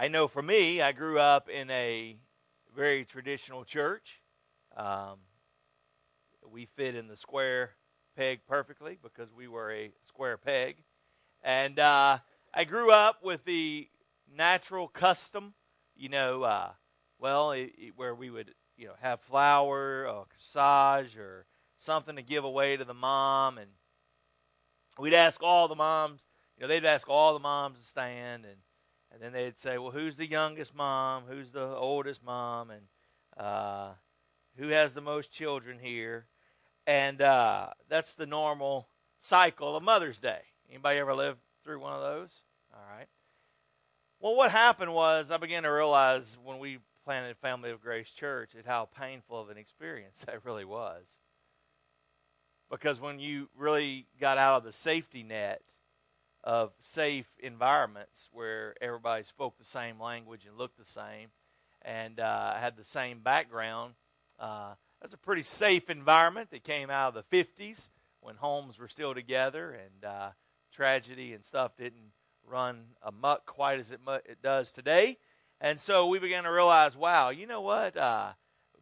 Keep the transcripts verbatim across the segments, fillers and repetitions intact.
I know for me, I grew up in a very traditional church. Um, we fit in the square peg perfectly because we were a square peg. And uh, I grew up with the natural custom, you know, uh, well, it, it, where we would, you know, have flour or cassage or something to give away to the mom. And we'd ask all the moms, you know, they'd ask all the moms to stand. And, and then they'd say, well, who's the youngest mom? Who's the oldest mom? And uh, who has the most children here? And uh, that's the normal cycle of Mother's Day. Anybody ever lived through one of those? All right. Well, what happened was I began to realize when we planted Family of Grace Church at how painful of an experience that really was. Because when you really got out of the safety net of safe environments where everybody spoke the same language and looked the same and uh, had the same background, uh, that's a pretty safe environment that came out of the fifties when homes were still together and uh, tragedy and stuff didn't run amok quite as it, mu- it does today. And so we began to realize, wow, you know what? Uh,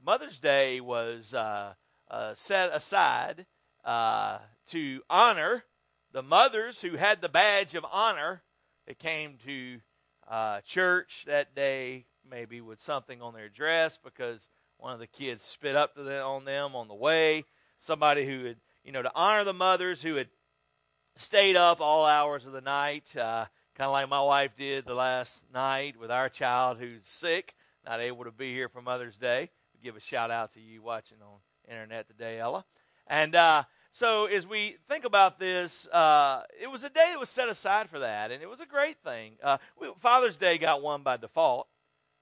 Mother's Day was uh, uh, set aside uh, to honor the mothers who had the badge of honor that came to uh, church that day, maybe with something on their dress because one of the kids spit up to them, on them on the way. Somebody who had, you know, to honor the mothers who had stayed up all hours of the night, uh, kind of like my wife did the last night with our child who's sick, not able to be here for Mother's Day. We give a shout out to you watching on internet today, Ella. And uh, so as we think about this, uh, it was a day that was set aside for that, and it was a great thing. Uh, we, Father's Day got one by default.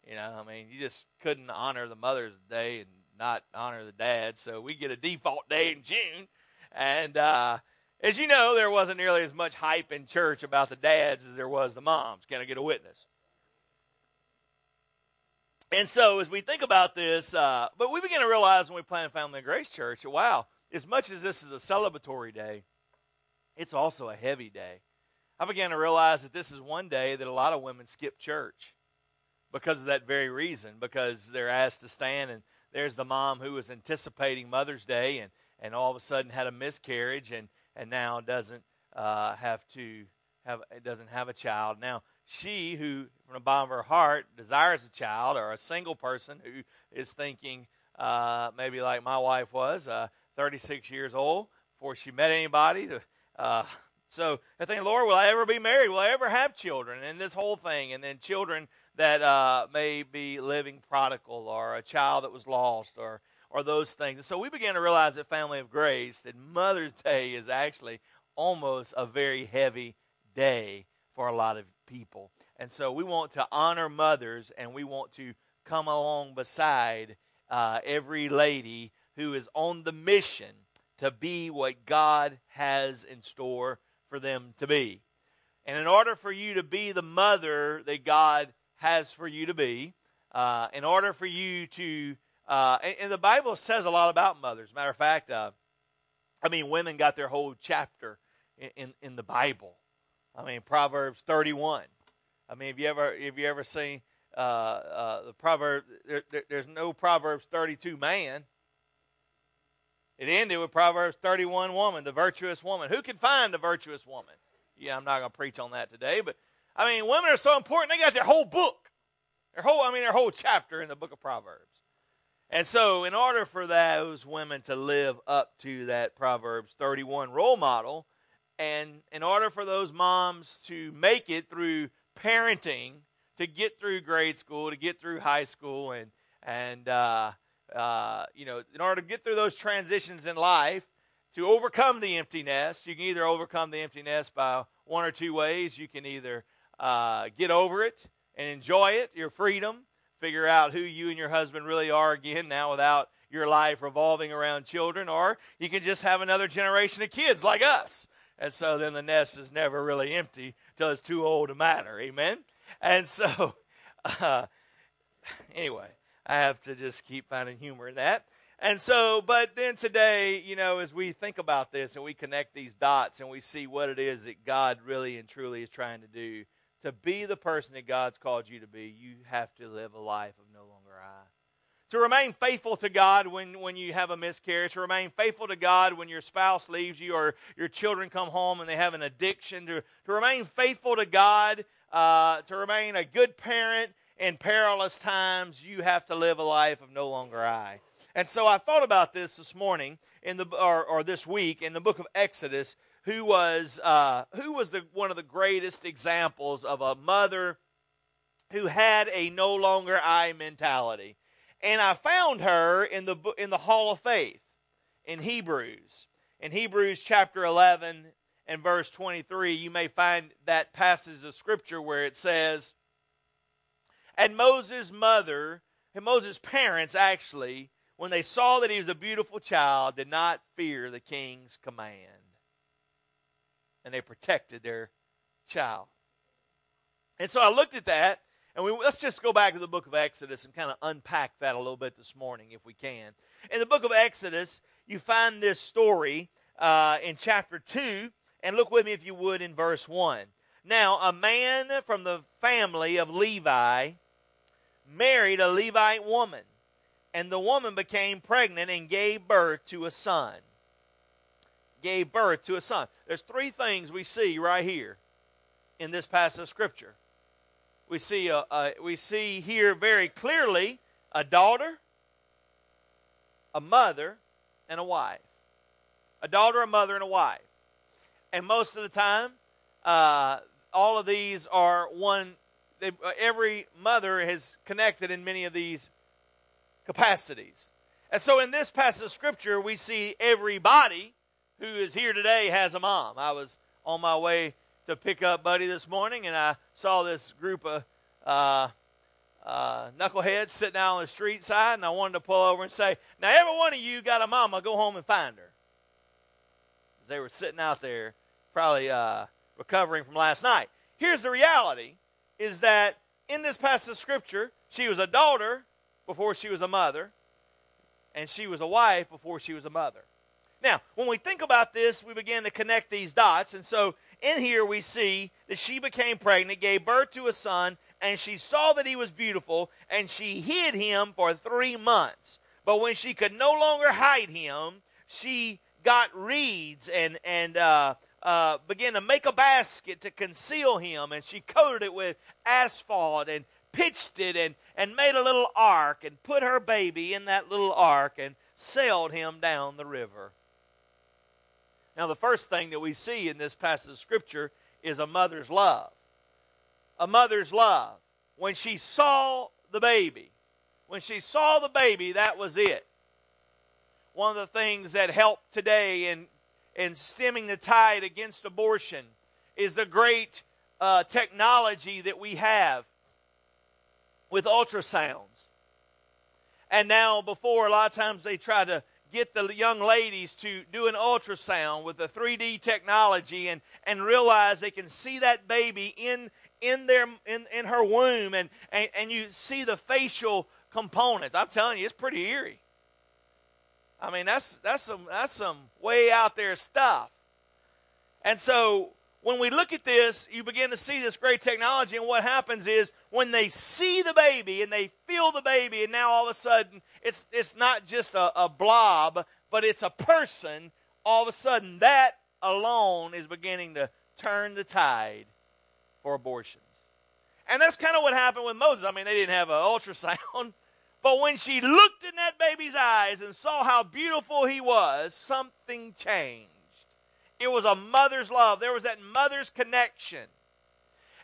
You know, I mean, you just couldn't honor the Mother's Day and not honor the dad, so we get a default day in June. And uh, as you know, there wasn't nearly as much hype in church about the dads as there was the moms. Can I get a witness? And so as we think about this, uh, but we begin to realize when we planted Family of Grace Church, wow, as much as this is a celebratory day, it's also a heavy day. I began to realize that this is one day that a lot of women skip church because of that very reason, because they're asked to stand, and there's the mom who was anticipating Mother's Day and and all of a sudden had a miscarriage, and, and now doesn't uh, have to have doesn't have a child. Now she, who from the bottom of her heart desires a child, or a single person who is thinking uh, maybe like my wife was, uh, thirty-six years old before she met anybody. To, uh, so I think, Lord, will I ever be married? Will I ever have children? And this whole thing, and then children that uh, may be living prodigal, or a child that was lost, or Or those things. And so we began to realize at Family of Grace that Mother's Day is actually almost a very heavy day for a lot of people. And so we want to honor mothers, and we want to come along beside uh, every lady who is on the mission to be what God has in store for them to be. And in order for you to be the mother that God has for you to be, uh, in order for you to Uh, and, and the Bible says a lot about mothers. Matter of fact, uh, I mean, women got their whole chapter in, in, in the Bible. I mean, Proverbs thirty-one. I mean, have you ever have you ever seen uh, uh, the proverb? There, there, there's no Proverbs thirty-two man. It ended with Proverbs thirty-one woman, the virtuous woman. Who can find the virtuous woman? Yeah, I'm not going to preach on that today, but I mean, women are so important. They got their whole book, their whole I mean, their whole chapter in the book of Proverbs. And so in order for those women to live up to that Proverbs thirty-one role model, and in order for those moms to make it through parenting, to get through grade school, to get through high school, and, and uh, uh, you know, in order to get through those transitions in life, to overcome the empty nest, you can either overcome the empty nest by one or two ways. You can either uh, get over it and enjoy it, your freedom, figure out who you and your husband really are again now without your life revolving around children, or you can just have another generation of kids like us. And so then the nest is never really empty till it's too old to matter, amen? And so, uh, anyway, I have to just keep finding humor in that. And so, but then today, you know, as we think about this and we connect these dots and we see what it is that God really and truly is trying to do to be the person that God's called you to be, you have to live a life of no longer I. To remain faithful to God when, when you have a miscarriage, to remain faithful to God when your spouse leaves you or your children come home and they have an addiction, to, to remain faithful to God, uh, to remain a good parent in perilous times, you have to live a life of no longer I. And so I thought about this this morning in the or, or this week in the book of Exodus, who was uh, who was the, one of the greatest examples of a mother who had a no longer I mentality. And I found her in the in the Hall of Faith in Hebrews. In Hebrews chapter eleven and verse twenty-three, you may find that passage of Scripture where it says, and Moses' mother, and Moses' parents actually, when they saw that he was a beautiful child, did not fear the king's command. And they protected their child. And so I looked at that. And we, let's just go back to the book of Exodus and kind of unpack that a little bit this morning if we can. In the book of Exodus, you find this story uh, in chapter two, and look with me if you would in verse one. Now, a man from the family of Levi married a Levite woman, and the woman became pregnant and gave birth to a son. Gave birth to a son. There's three things we see right here in this passage of Scripture. We see a, a, we see here very clearly a daughter, a mother, and a wife. A daughter, a mother, and a wife. And most of the time, uh, all of these are one. They, every mother is connected in many of these capacities. And so in this passage of Scripture, we see everybody who is here today has a mom. I was on my way to pick up Buddy this morning, and I saw this group of uh, uh, knuckleheads sitting out on the street side, and I wanted to pull over and say, now every one of you got a mama, go home and find her. Because they were sitting out there probably uh, recovering from last night. Here's the reality, is that in this passage of Scripture, she was a daughter before she was a mother, and she was a wife before she was a mother. Now, when we think about this, we begin to connect these dots, and so in here we see that she became pregnant, gave birth to a son, and she saw that he was beautiful, and she hid him for three months. But when she could no longer hide him, she got reeds and, and uh, uh, began to make a basket to conceal him, and she coated it with asphalt and pitched it and, and made a little ark and put her baby in that little ark and sailed him down the river. Now, the first thing that we see in this passage of Scripture is a mother's love. A mother's love. When she saw the baby, when she saw the baby, that was it. One of the things that helped today in, in stemming the tide against abortion is the great uh, technology that we have with ultrasounds. And now before, a lot of times they try to get the young ladies to do an ultrasound with the three D technology and, and realize they can see that baby in in their in, in her womb and, and, and you see the facial components. I'm telling you, it's pretty eerie. I mean, that's that's some that's some way out there stuff. And so when we look at this, you begin to see this great technology, and what happens is when they see the baby and they feel the baby, and now all of a sudden it's it's not just a, a blob, but it's a person, all of a sudden that alone is beginning to turn the tide for abortions. And that's kind of what happened with Moses. I mean, they didn't have an ultrasound, but when she looked in that baby's eyes and saw how beautiful he was, something changed. It was a mother's love. There was that mother's connection.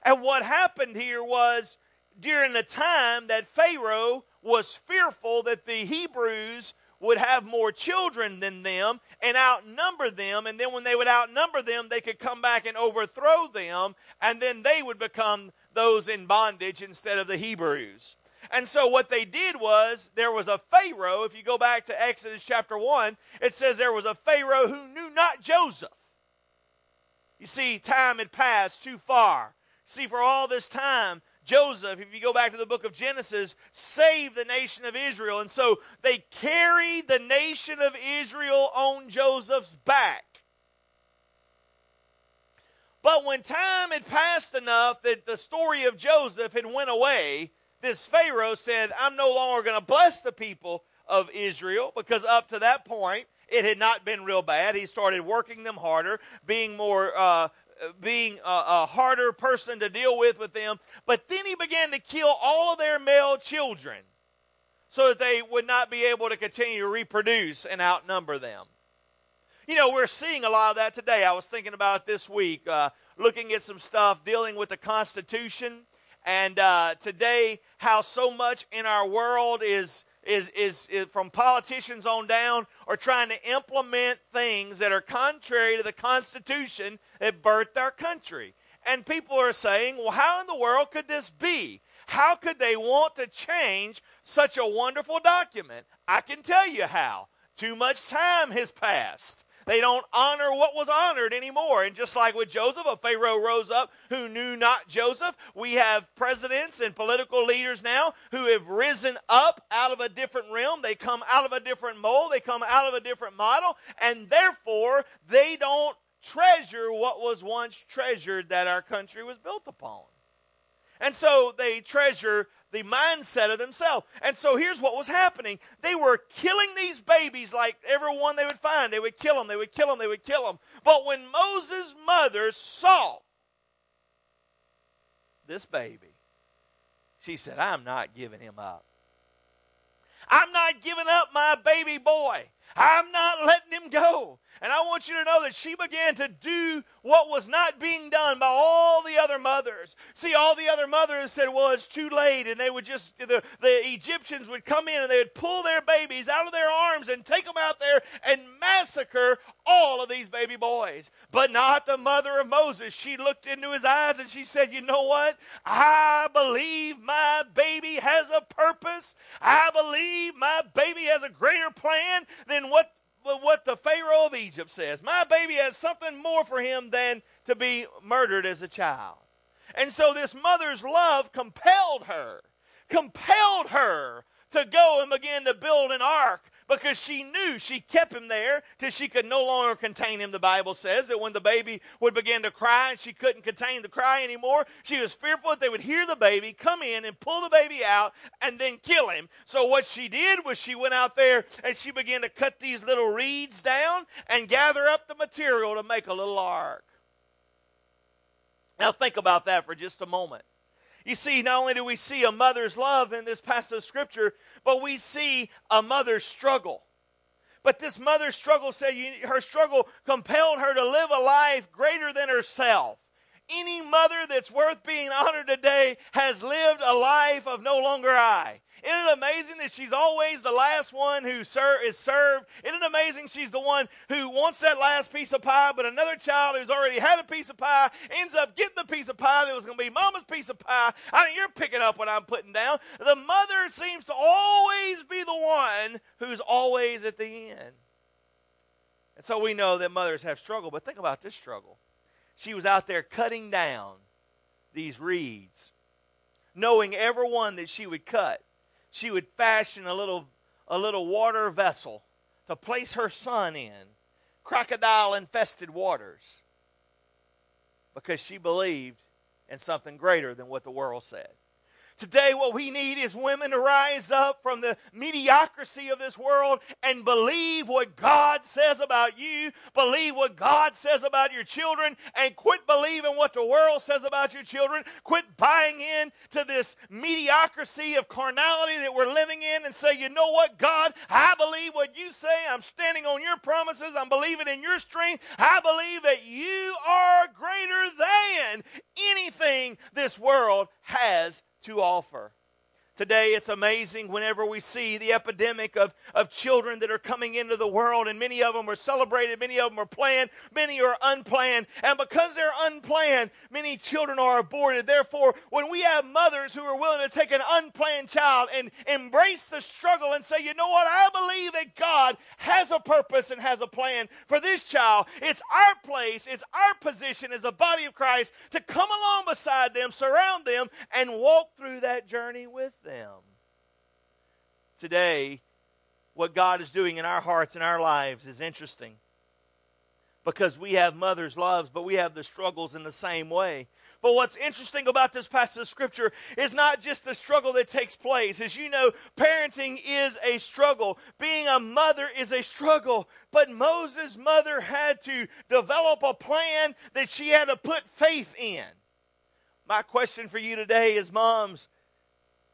And what happened here was during the time that Pharaoh was fearful that the Hebrews would have more children than them and outnumber them, and then when they would outnumber them, they could come back and overthrow them, and then they would become those in bondage instead of the Hebrews. And so what they did was, there was a Pharaoh, if you go back to Exodus chapter one, it says there was a Pharaoh who knew not Joseph. You see, time had passed too far. See, for all this time, Joseph, if you go back to the book of Genesis, saved the nation of Israel. And so they carried the nation of Israel on Joseph's back. But when time had passed enough that the story of Joseph had went away, this Pharaoh said, I'm no longer going to bless the people of Israel, because up to that point, it had not been real bad. He started working them harder, being more, uh, being a, a harder person to deal with with them. But then he began to kill all of their male children so that they would not be able to continue to reproduce and outnumber them. You know, we're seeing a lot of that today. I was thinking about it this week, uh, looking at some stuff, dealing with the Constitution, and uh, today how so much in our world is, is, is, is from politicians on down are trying to implement things that are contrary to the Constitution that birthed our country. And people are saying, well, how in the world could this be? How could they want to change such a wonderful document? I can tell you how. Too much time has passed. They don't honor what was honored anymore. And just like with Joseph, a Pharaoh rose up who knew not Joseph. We have presidents and political leaders now who have risen up out of a different realm. They come out of a different mold. They come out of a different model. And therefore, they don't treasure what was once treasured that our country was built upon. And so they treasure the mindset of themselves. And so here's what was happening. They were killing these babies like everyone they would find. They would kill them, they would kill them, they would kill them. But when Moses' mother saw this baby, she said, I'm not giving him up. I'm not giving up my baby boy. I'm not letting him go. And I want you to know that she began to do what was not being done by all the other mothers. See, all the other mothers said, well, it's too late. And they would just, the, the Egyptians would come in and they would pull their babies out of their arms and take them out there and massacre all of these baby boys. But not the mother of Moses. She looked into his eyes and she said, you know what? I believe my baby has a purpose. I believe my baby has a greater plan than what what the Pharaoh of Egypt says. My baby has something more for him than to be murdered as a child. And so this mother's love compelled her, compelled her to go and begin to build an ark, because she knew she kept him there till she could no longer contain him. The Bible says that when the baby would begin to cry and she couldn't contain the cry anymore, she was fearful that they would hear the baby come in and pull the baby out and then kill him. So what she did was she went out there and she began to cut these little reeds down and gather up the material to make a little ark. Now think about that for just a moment. You see, not only do we see a mother's love in this passage of Scripture, but we see a mother's struggle. But this mother's struggle said you, her struggle compelled her to live a life greater than herself. Any mother that's worth being honored today has lived a life of no longer I. Isn't it amazing that she's always the last one who ser- is served? Isn't it amazing she's the one who wants that last piece of pie, but another child who's already had a piece of pie ends up getting the piece of pie that was going to be mama's piece of pie? I mean, you're picking up what I'm putting down. The mother seems to always be the one who's always at the end. And so we know that mothers have struggle, but think about this struggle. She was out there cutting down these reeds, knowing every one that she would cut, she would fashion a little a little water vessel to place her son in, crocodile-infested waters, because she believed in something greater than what the world said. Today, what we need is women to rise up from the mediocrity of this world and believe what God says about you, believe what God says about your children, and quit believing what the world says about your children. Quit buying in to this mediocrity of carnality that we're living in and say, you know what, God, I believe what you say. I'm standing on your promises. I'm believing in your strength. I believe that you are greater than anything this world has to offer. Today, it's amazing whenever we see the epidemic of, of children that are coming into the world, and many of them are celebrated, many of them are planned, many are unplanned. And because they're unplanned, many children are aborted. Therefore, when we have mothers who are willing to take an unplanned child and embrace the struggle and say, you know what, I believe that God has a purpose and has a plan for this child. It's our place, it's our position as the body of Christ to come along beside them, surround them, and walk through that journey with them. Them. Today, what God is doing in our hearts and our lives is interesting. because we have mothers' loves, but we have the struggles in the same way. But what's interesting about this passage of Scripture is not just the struggle that takes place. As you know, parenting is a struggle. Being a mother is a struggle. But Moses' mother had to develop a plan that she had to put faith in. My question for you today as moms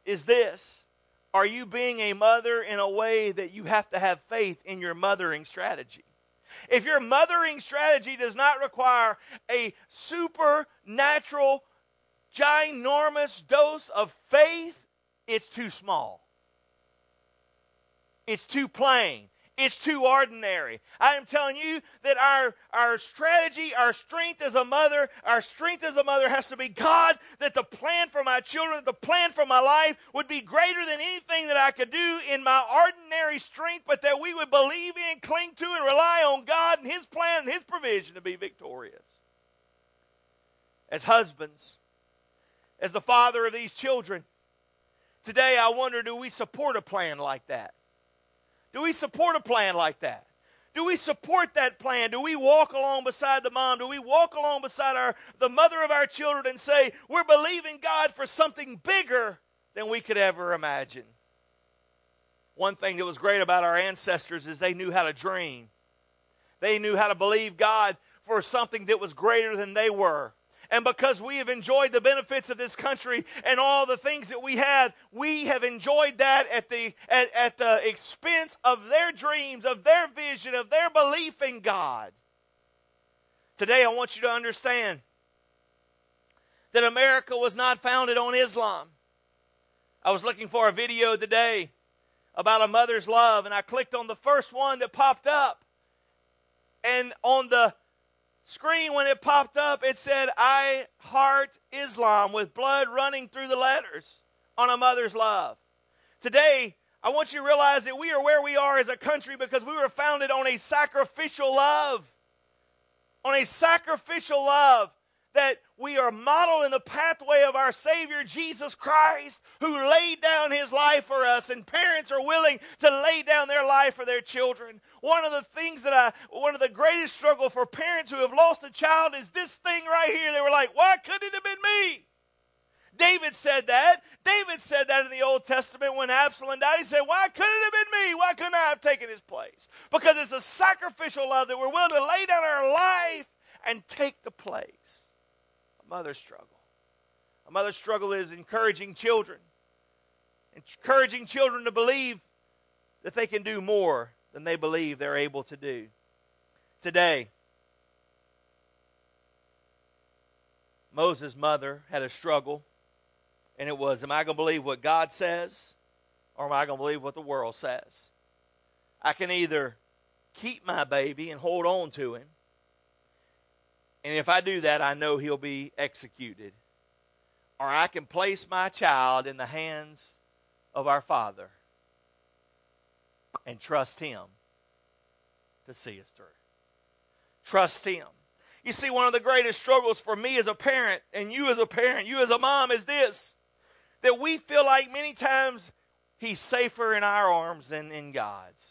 is this. Are you being a mother in a way that you have to have faith in your mothering strategy? If your mothering strategy does not require a supernatural, ginormous dose of faith, it's too small. It's too plain. It's too ordinary. I am telling you that our, our strategy, our strength as a mother, our strength as a mother has to be, God, that the plan for my children, the plan for my life would be greater than anything that I could do in my ordinary strength, but that we would believe in, cling to, and rely on God and His plan and His provision to be victorious. As husbands, as the father of these children, today I wonder, do we support a plan like that? Do we support a plan like that? Do we support that plan? Do we walk along beside the mom? Do we walk along beside our the mother of our children and say, we're believing God for something bigger than we could ever imagine? One thing that was great about our ancestors is they knew how to dream. They knew how to believe God for something that was greater than they were. And because we have enjoyed the benefits of this country and all the things that we have, we have enjoyed that at the at, at the expense of their dreams, of their vision, of their belief in God. Today I want you to understand that America was not founded on Islam. I was looking for a video today about a mother's love, and I clicked on the first one that popped up. And on the screen, when it popped up, it said, I heart Islam, with blood running through the letters on a mother's love. Today, I want you to realize that we are where we are as a country because we were founded on a sacrificial love. On a sacrificial love that we are modeled in the pathway of our Savior Jesus Christ, who laid down His life for us, and parents are willing to lay down their life for their children. One of the things that I, one of the greatest struggle for parents who have lost a child is this thing right here. They were like, why couldn't it have been me? David said that. David said that in the Old Testament when Absalom died. He said, why couldn't it have been me? Why couldn't I have taken his place? Because it's a sacrificial love that we're willing to lay down our life and take the place. A mother's struggle. A mother's struggle is encouraging children. Encouraging children to believe that they can do more than they believe they're able to do. Today, Moses' mother had a struggle, and it was, am I going to believe what God says, or am I going to believe what the world says? I can either keep my baby and hold on to him, and if I do that, I know he'll be executed, or I can place my child in the hands of our Father and trust Him to see us through. Trust Him. You see, one of the greatest struggles for me as a parent, and you as a parent, you as a mom, is this. That we feel like many times He's safer in our arms than in God's.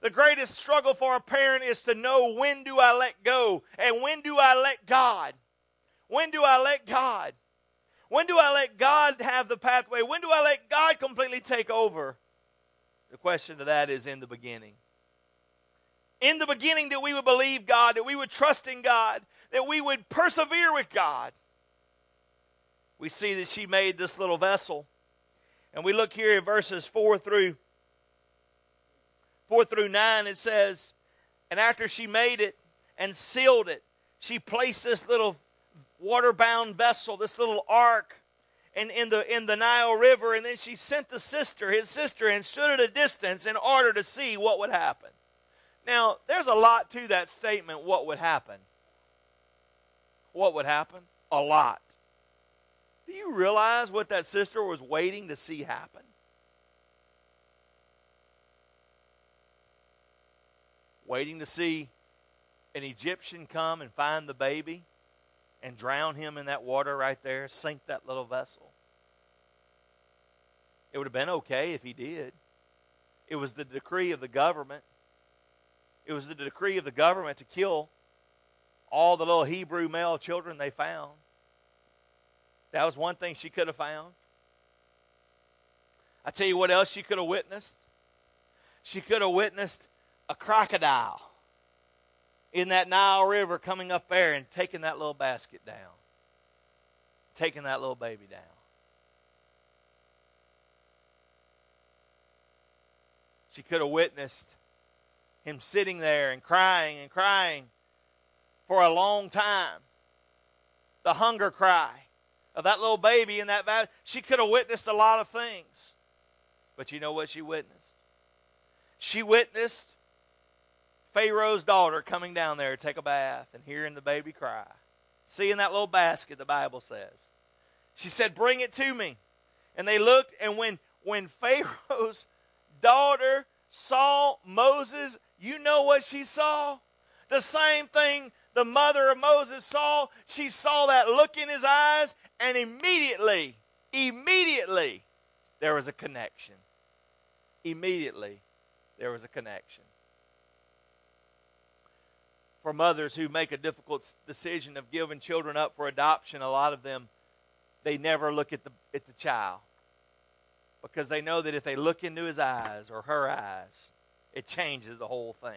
The greatest struggle for a parent is to know, when do I let go? And when do I let God? When do I let God? When do I let God have the pathway? When do I let God completely take over? The question to that is, in the beginning. In the beginning, that we would believe God, that we would trust in God, that we would persevere with God. We see that she made this little vessel. And we look here at verses four through, four through nine. It says, and after she made it and sealed it, she placed this little water-bound vessel, this little ark, And in the in the Nile River, and then she sent the sister, his sister, and stood at a distance in order to see what would happen. Now, there's a lot to that statement, what would happen. What would happen? A lot. Do you realize what that sister was waiting to see happen? Waiting to see an Egyptian come and find the baby and drown him in that water right there, sink that little vessel. It would have been okay if he did. It was the decree of the government. It was the decree of the government to kill all the little Hebrew male children they found. That was one thing she could have found. I tell you what else she could have witnessed. She could have witnessed a crocodile in that Nile River coming up there and taking that little basket down, taking that little baby down. She could have witnessed him sitting there and crying and crying for a long time. The hunger cry of that little baby in that valley. She could have witnessed a lot of things. But you know what she witnessed? She witnessed Pharaoh's daughter coming down there to take a bath and hearing the baby cry. Seeing that little basket, the Bible says. She said, "Bring it to me." And they looked, and when, when Pharaoh's daughter saw Moses, you know what she saw? The same thing the mother of Moses saw. She saw that look in his eyes, and immediately, immediately, there was a connection. Immediately, there was a connection. For mothers who make a difficult decision of giving children up for adoption, a lot of them, they never look at the at the child. Because they know that if they look into his eyes or her eyes, it changes the whole thing.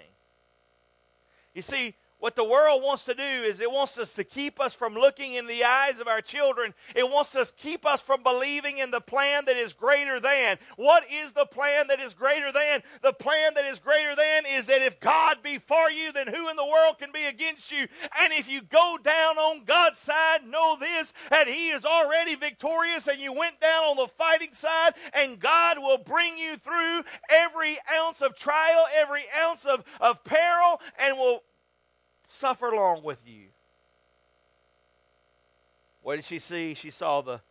You see, what the world wants to do is it wants us to keep us from looking in the eyes of our children. It wants us to keep us from believing in the plan that is greater than. What is the plan that is greater than? The plan that is greater than is that if God be for you, then who in the world can be against you? And if you go down on God's side, know this, that He is already victorious, and you went down on the fighting side, and God will bring you through every ounce of trial, every ounce of, of peril, and will suffer long with you. What did she see? She saw the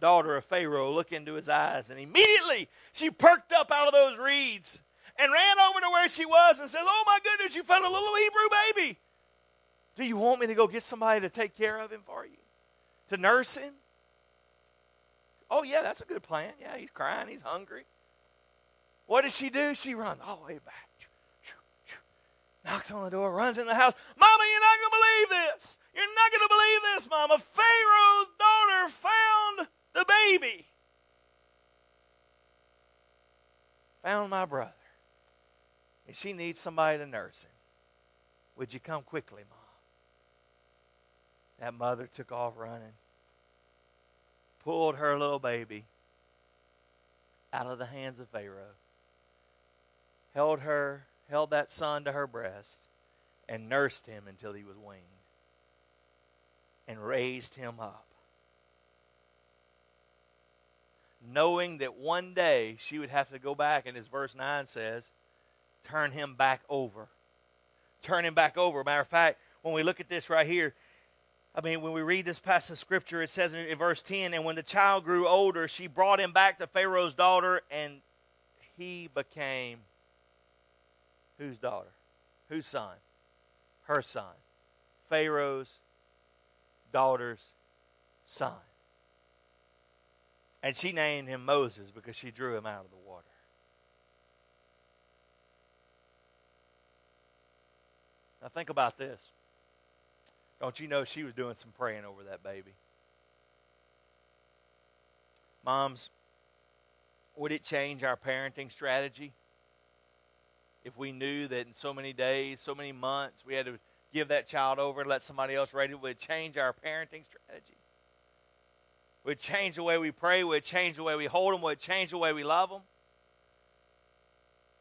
daughter of Pharaoh look into his eyes, and immediately she perked up out of those reeds and ran over to where she was and said, "Oh my goodness, you found a little Hebrew baby. Do you want me to go get somebody to take care of him for you? To nurse him? Oh yeah, that's a good plan. Yeah, he's crying, he's hungry." What does she do? She runs all the way back. Knocks on the door, runs in the house. "Mama, you're not going to believe this. You're not going to believe this, Mama. Pharaoh's daughter found the baby. Found my brother. And she needs somebody to nurse him. Would you come quickly, Mom?" That mother took off running. Pulled her little baby out of the hands of Pharaoh. Held her held that son to her breast, and nursed him until he was weaned, and raised him up, knowing that one day she would have to go back, and as verse nine says, turn him back over. Turn him back over. Matter of fact, when we look at this right here, I mean, when we read this passage of Scripture, it says in verse ten, "And when the child grew older, she brought him back to Pharaoh's daughter, and he became..." Whose daughter? Whose son? Her son. Pharaoh's daughter's son. And she named him Moses because she drew him out of the water. Now think about this. Don't you know she was doing some praying over that baby? Moms, would it change our parenting strategy if we knew that in so many days, so many months, we had to give that child over and let somebody else raise it? Would it change our parenting strategy? Would it change the way we pray? Would it change the way we hold them? Would it change the way we love them?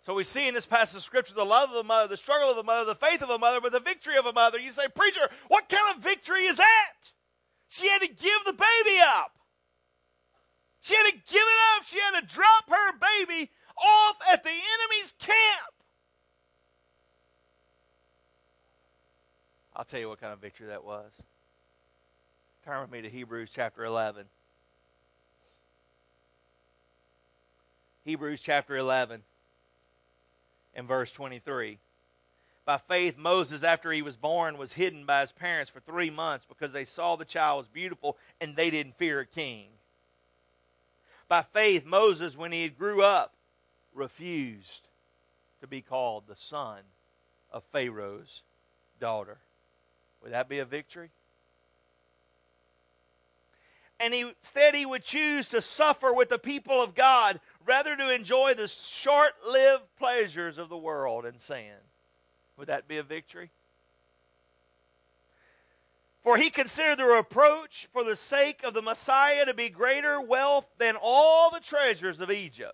So we see in this passage of Scripture the love of a mother, the struggle of a mother, the faith of a mother, but the victory of a mother. You say, "Preacher, what kind of victory is that?" She had to give the baby up. She had to give it up. She had to drop her baby off at the enemy's camp. I'll tell you what kind of victory that was. Turn with me to Hebrews chapter eleven. Hebrews chapter eleven and verse twenty-three. "By faith, Moses, after he was born, was hidden by his parents for three months because they saw the child was beautiful and they didn't fear a king. By faith, Moses, when he grew up, refused to be called the son of Pharaoh's daughter. Would that be a victory? And he said he would choose to suffer with the people of God rather to enjoy the short-lived pleasures of the world and sin. Would that be a victory? For he considered the reproach for the sake of the Messiah to be greater wealth than all the treasures of Egypt.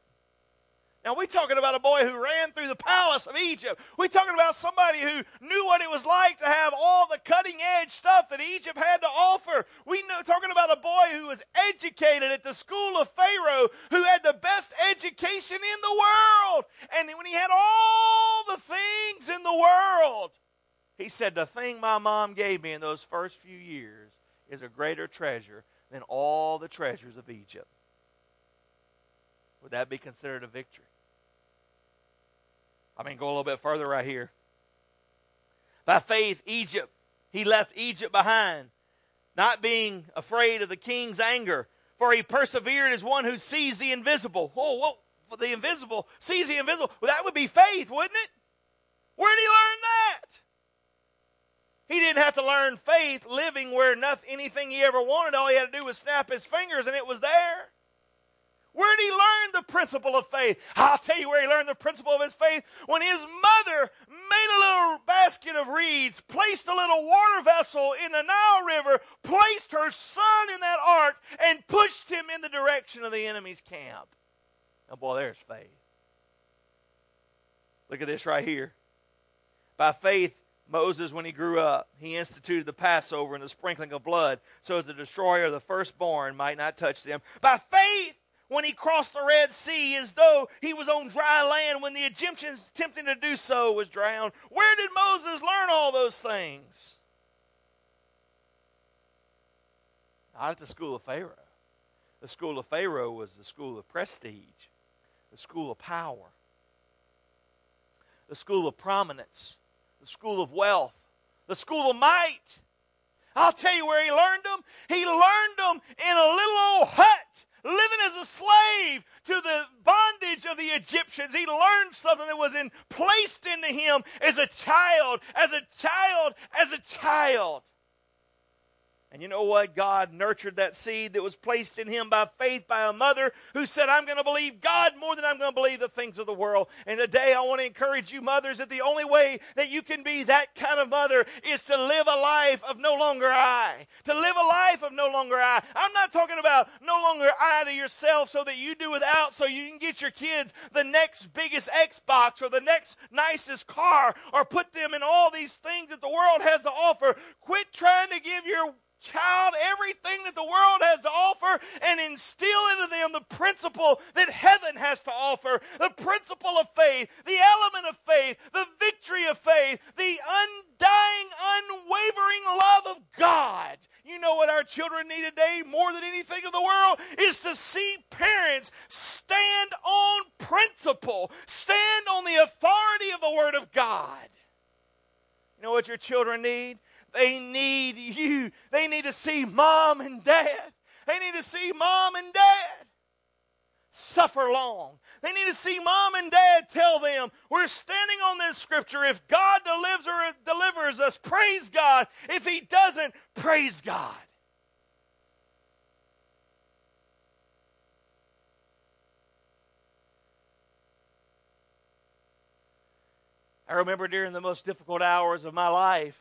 Now, we're talking about a boy who ran through the palace of Egypt. We're talking about somebody who knew what it was like to have all the cutting-edge stuff that Egypt had to offer. We're talking about a boy who was educated at the school of Pharaoh, who had the best education in the world. And when he had all the things in the world, he said, the thing my mom gave me in those first few years is a greater treasure than all the treasures of Egypt. Would that be considered a victory? I mean, go a little bit further right here. By faith, Egypt, he left Egypt behind, not being afraid of the king's anger, for he persevered as one who sees the invisible. Whoa, whoa, the invisible, sees the invisible. Well, that would be faith, wouldn't it? Where did he learn that? He didn't have to learn faith living where nothing, anything he ever wanted, all he had to do was snap his fingers and it was there. Where did he learn the principle of faith? I'll tell you where he learned the principle of his faith. When his mother made a little basket of reeds, placed a little water vessel in the Nile River, placed her son in that ark, and pushed him in the direction of the enemy's camp. Now, boy, there's faith. Look at this right here. By faith, Moses, when he grew up, he instituted the Passover and the sprinkling of blood so that the destroyer of the firstborn might not touch them. By faith, when he crossed the Red Sea as though he was on dry land, when the Egyptians attempting to do so was drowned. Where did Moses learn all those things? Not at the school of Pharaoh. The school of Pharaoh was the school of prestige, the school of power, the school of prominence, the school of wealth, the school of might. I'll tell you where he learned them. He learned them in a little old hut, living as a slave to the bondage of the Egyptians. He learned something that was in, placed into him as a child, as a child, as a child. And you know what? God nurtured that seed that was placed in him by faith by a mother who said, I'm going to believe God more than I'm going to believe the things of the world. And today I want to encourage you mothers that the only way that you can be that kind of mother is to live a life of no longer I. To live a life of no longer I. I'm not talking about no longer I to yourself so that you do without so you can get your kids the next biggest Xbox or the next nicest car or put them in all these things that the world has to offer. Quit trying to give your child everything that the world has to offer and instill into them the principle that heaven has to offer, the principle of faith, the element of faith, the victory of faith, the undying, unwavering love of God. You know what our children need today more than anything in the world is to see parents stand on principle, stand on the authority of the Word of God. You know what your children need? They need you. They need to see mom and dad. They need to see mom and dad suffer long. They need to see mom and dad tell them, we're standing on this scripture. If God delivers, or delivers us, praise God. If he doesn't, praise God. I remember during the most difficult hours of my life,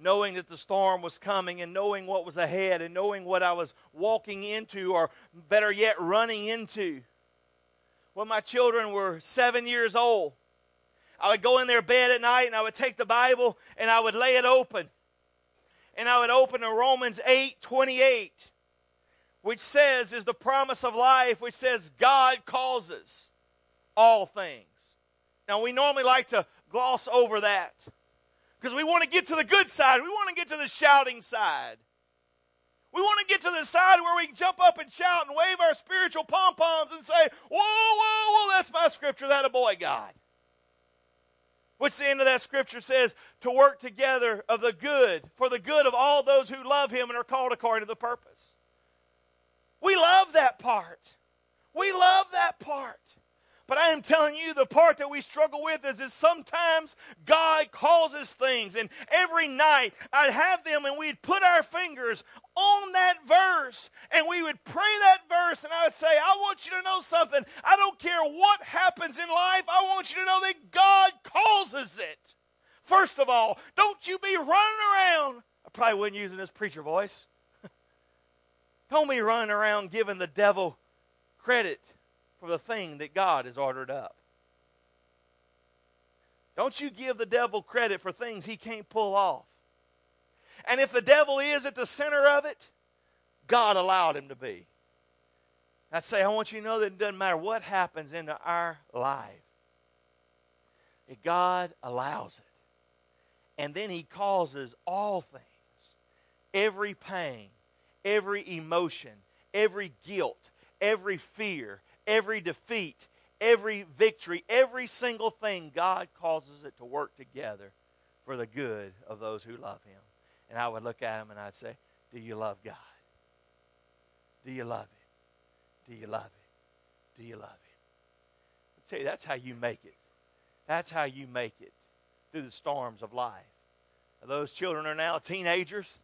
knowing that the storm was coming and knowing what was ahead and knowing what I was walking into, or better yet, running into. When my children were seven years old, I would go in their bed at night and I would take the Bible and I would lay it open. And I would open to Romans eight twenty-eight, which says is the promise of life, which says God causes all things. Now, we normally like to gloss over that, because we want to get to the good side. We want to get to the shouting side. We want to get to the side where we can jump up and shout and wave our spiritual pom-poms and say, whoa, whoa, whoa, that's my scripture, that a boy God. Which the end of that scripture says, to work together of the good, for the good of all those who love him and are called according to the purpose. We love that part. We love that part. But I am telling you, the part that we struggle with is that sometimes God causes things. And every night I'd have them and we'd put our fingers on that verse and we would pray that verse, and I would say, I want you to know something. I don't care what happens in life. I want you to know that God causes it. First of all, don't you be running around. I probably wouldn't use it in this preacher voice. Don't be running around giving the devil credit for the thing that God has ordered up. Don't you give the devil credit for things he can't pull off. And if the devil is at the center of it, God allowed him to be. I say, I want you to know that it doesn't matter what happens into our life. That God allows it. And then he causes all things, every pain, every emotion, every guilt, every fear, every defeat, every victory, every single thing, God causes it to work together for the good of those who love him. And I would look at him and I'd say, do you love God? Do you love him? Do you love him? Do you love him? I tell you, that's how you make it. That's how you make it through the storms of life. Those children are now teenagers.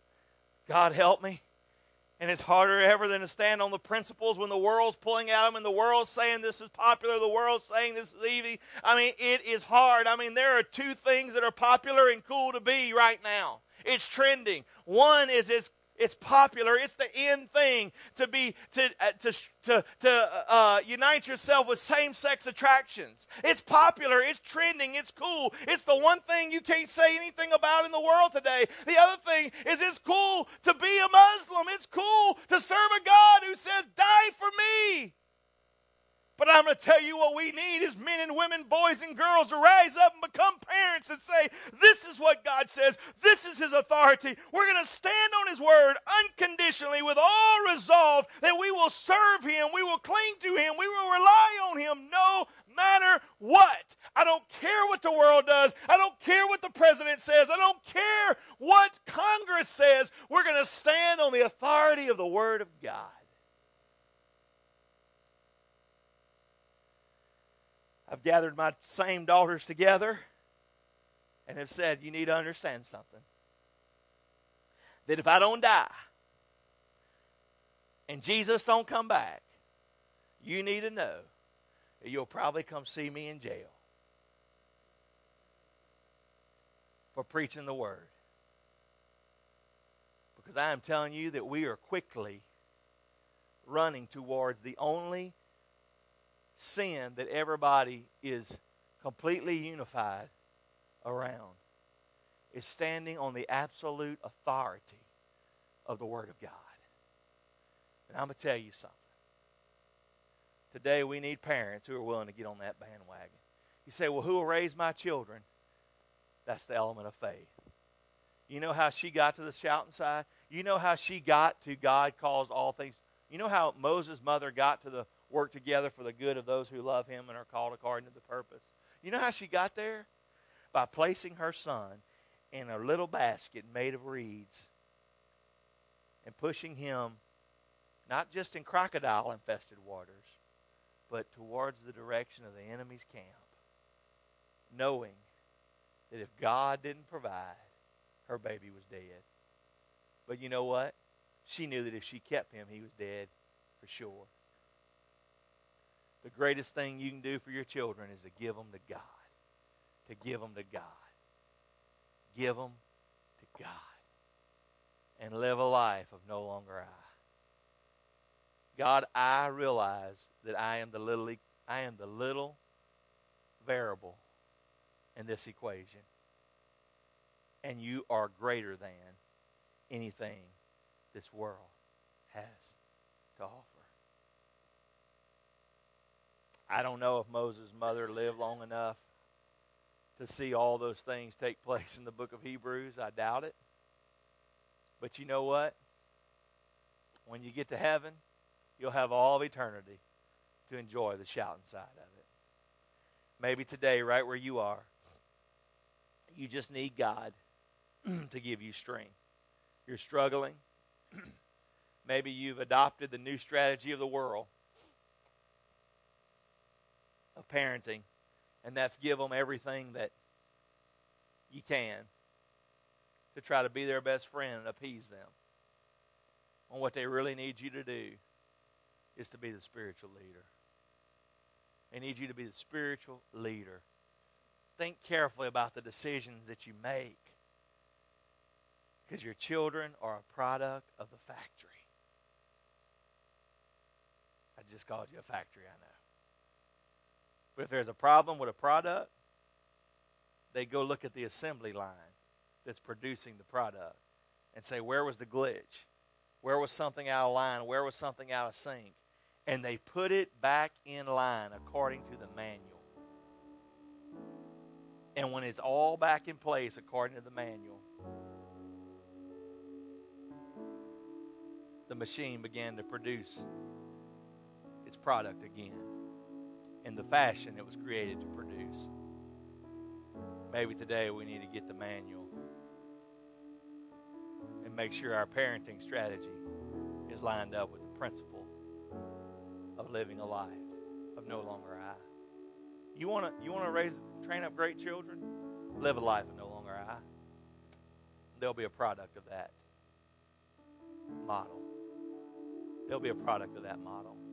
God help me. And it's harder ever than to stand on the principles when the world's pulling at them and the world's saying this is popular, the world's saying this is easy. I mean, it is hard. I mean, there are two things that are popular and cool to be right now. It's trending. One is it's, it's popular. It's the end thing to be to uh, to to to uh, unite yourself with same-sex attractions. It's popular. It's trending. It's cool. It's the one thing you can't say anything about in the world today. The other thing is it's cool to be a Muslim. It's cool to serve a God who says, "Die for me." But I'm going to tell you what we need is men and women, boys and girls to rise up and become parents and say, this is what God says. This is his authority. We're going to stand on his word unconditionally with all resolve that we will serve him. We will cling to him. We will rely on him no matter what. I don't care what the world does. I don't care what the president says. I don't care what Congress says. We're going to stand on the authority of the word of God. I've gathered my same daughters together and have said, you need to understand something. That if I don't die and Jesus don't come back, you need to know that you'll probably come see me in jail for preaching the word. Because I am telling you that we are quickly running towards the only sin that everybody is completely unified around, is standing on the absolute authority of the Word of God. And I'm going to tell you something. Today we need parents who are willing to get on that bandwagon. You say, well, who will raise my children? That's the element of faith. You know how she got to the shouting side? You know how she got to God caused all things? You know how Moses' mother got to the work together for the good of those who love him and are called according to the purpose? You know how she got there? By placing her son in a little basket made of reeds and pushing him not just in crocodile-infested waters, but towards the direction of the enemy's camp, knowing that if God didn't provide, her baby was dead. But you know what? She knew that if she kept him, he was dead for sure. The greatest thing you can do for your children is to give them to God. To give them to God. Give them to God. And live a life of no longer I. God, I realize that I am the little, I am the little variable in this equation. And you are greater than anything this world has to offer. I don't know if Moses' mother lived long enough to see all those things take place in the book of Hebrews. I doubt it. But you know what? When you get to heaven, you'll have all of eternity to enjoy the shouting side of it. Maybe today, right where you are, you just need God to give you strength. You're struggling. Maybe you've adopted the new strategy of the world. of parenting, and that's give them everything that you can to try to be their best friend and appease them. And what they really need you to do is to be the spiritual leader. They need you to be the spiritual leader. Think carefully about the decisions that you make, because your children are a product of the factory. I just called you a factory, I know. But if there's a problem with a product, they go look at the assembly line that's producing the product and say, where was the glitch? Where was something out of line? Where was something out of sync? And they put it back in line according to the manual. And when it's all back in place according to the manual, the machine began to produce its product again in the fashion it was created to produce. Maybe today we need to get the manual and make sure our parenting strategy is lined up with the principle of living a life of no longer I. You want to you want to raise, train up great children? Live a life of no longer I. They'll be a product of that model. They'll be a product of that model.